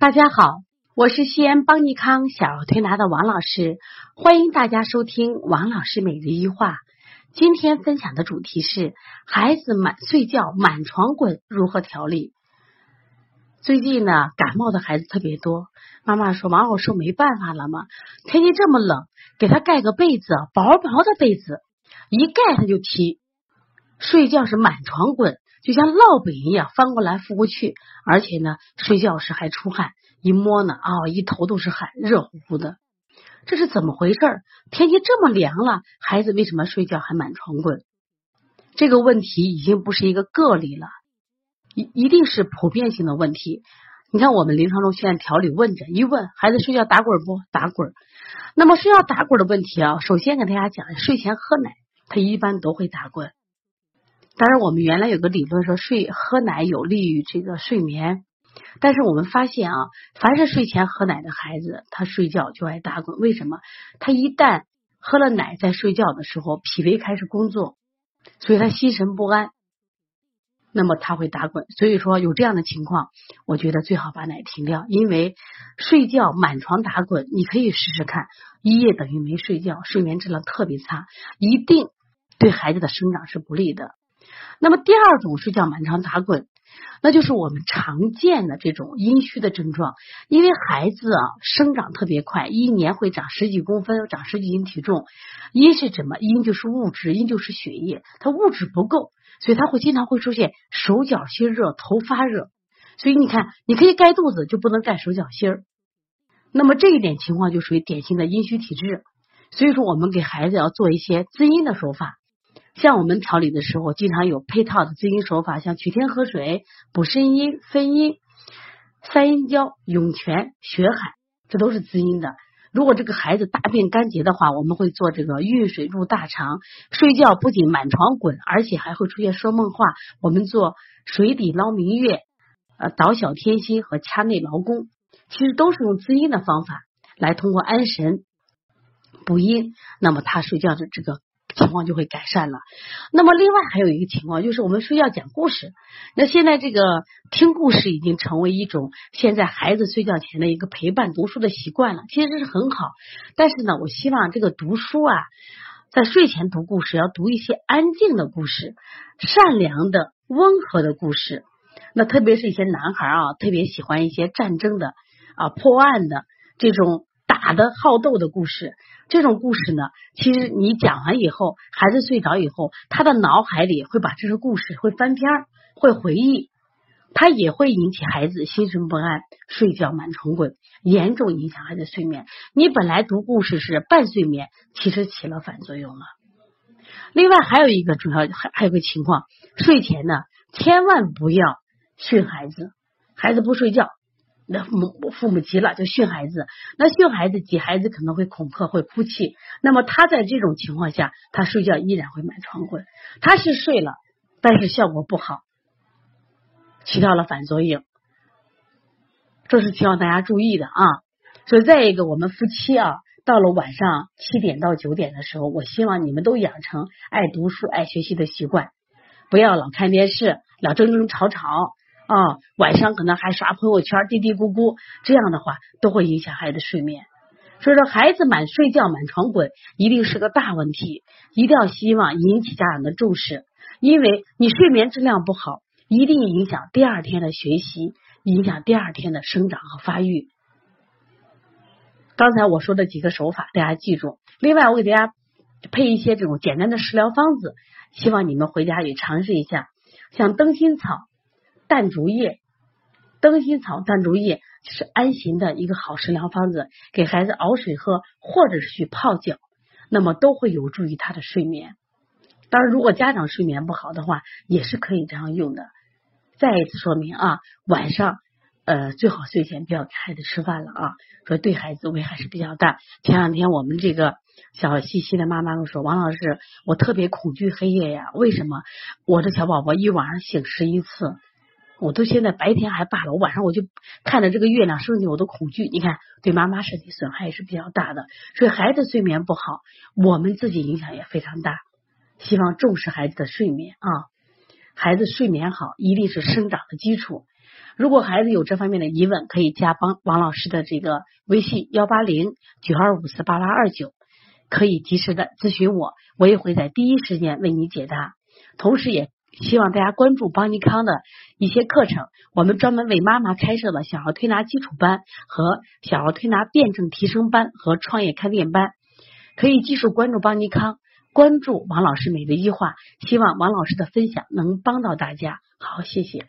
大家好，我是西安邦尼康小儿推拿的王老师，欢迎大家收听王老师每日一话。今天分享的主题是孩子满睡觉满床滚如何调理。最近呢，感冒的孩子特别多，妈妈说王老师没办法了嘛，天气这么冷，给他盖个被子，薄薄的被子一盖他就踢，睡觉是满床滚，就像烙饼一样翻过来覆过去，而且呢睡觉时还出汗，一摸呢一头都是汗，热乎乎的。这是怎么回事？天气这么凉了，孩子为什么睡觉还满床滚？这个问题已经不是一个个例了，一定是普遍性的问题。你看我们临床中现在调理问诊一问孩子睡觉打滚不打滚，那么睡觉打滚的问题首先给大家讲，睡前喝奶他一般都会打滚。当然我们原来有个理论说喝奶有利于这个睡眠，但是我们发现凡是睡前喝奶的孩子，他睡觉就爱打滚。为什么？他一旦喝了奶，在睡觉的时候脾胃开始工作，所以他心神不安，那么他会打滚。所以说有这样的情况，我觉得最好把奶停掉，因为睡觉满床打滚你可以试试看，一夜等于没睡觉，睡眠质量特别差，一定对孩子的生长是不利的。那么第二种睡觉满床打滚，那就是我们常见的这种阴虚的症状。因为孩子生长特别快，一年会长十几公分，长十几斤体重。阴是什么？阴就是物质，阴就是血液，它物质不够，所以它会经常会出现手脚心热、头发热。所以你看，你可以盖肚子，就不能盖手脚心儿。那么这一点情况就属于典型的阴虚体质。所以说我们给孩子要做一些滋阴的手法，像我们调理的时候经常有配套的滋阴手法，像取天河水、补肾阴、分阴、三阴交、涌泉、血海，这都是滋阴的。如果这个孩子大便干结的话，我们会做这个运水入大肠。睡觉不仅满床滚，而且还会出现说梦话，我们做水底捞明月、倒小天心和掐内劳宫，其实都是用滋阴的方法来通过安神补阴，那么他睡觉的这个情况就会改善了。那么另外还有一个情况，就是我们睡觉讲故事。那现在这个听故事已经成为一种现在孩子睡觉前的一个陪伴读书的习惯了，其实这是很好。但是呢，我希望这个读书在睡前读故事要读一些安静的故事，善良的温和的故事。那特别是一些男孩特别喜欢一些战争的破案的这种打的好斗的故事。这种故事呢，其实你讲完以后，孩子睡着以后，他的脑海里会把这个故事会翻篇，会回忆，他也会引起孩子心神不安，睡觉满床滚，严重影响孩子睡眠。你本来读故事是半睡眠，其实起了反作用了。另外还有一个主要还有个情况，睡前呢千万不要训孩子，孩子不睡觉，那父母急了就训孩子，那训孩子急，孩子可能会恐吓，会哭泣，那么他在这种情况下，他睡觉依然会满床滚。他是睡了，但是效果不好，起到了反作用，这是希望大家注意的所以再一个，我们夫妻到了晚上7点到9点的时候，我希望你们都养成爱读书爱学习的习惯，不要老看电视，老争争吵吵晚上可能还刷朋友圈，嘀嘀咕咕，这样的话都会影响孩子睡眠。所以说孩子睡觉满床滚一定是个大问题，一定要希望引起家长的重视，因为你睡眠质量不好，一定影响第二天的学习，影响第二天的生长和发育。刚才我说的几个手法大家记住，另外我给大家配一些这种简单的食疗方子，希望你们回家也尝试一下，像灯心草、淡竹叶，灯心草、淡竹叶就是安神的一个好食疗方子，给孩子熬水喝，或者是去泡脚，那么都会有助于他的睡眠。当然如果家长睡眠不好的话，也是可以这样用的。再一次说明晚上最好睡前不要给孩子吃饭了说对孩子危害是比较大。前两天我们这个小西西的妈妈跟我说，王老师，我特别恐惧黑夜呀，为什么？我这小宝宝一晚上醒11次，我都现在白天还罢了，我晚上我就看着这个月亮升起我都恐惧。你看对妈妈身体损害是比较大的，所以孩子睡眠不好，我们自己影响也非常大，希望重视孩子的睡眠。孩子睡眠好一定是生长的基础。如果孩子有这方面的疑问，可以加王老师的这个微信18092548829，可以及时的咨询我，我也会在第一时间为你解答。同时也希望大家关注邦尼康的一些课程，我们专门为妈妈开设了小儿推拿基础班和小儿推拿辩证提升班和创业开店班，可以继续关注邦尼康，关注王老师每日一话，希望王老师的分享能帮到大家。好，谢谢。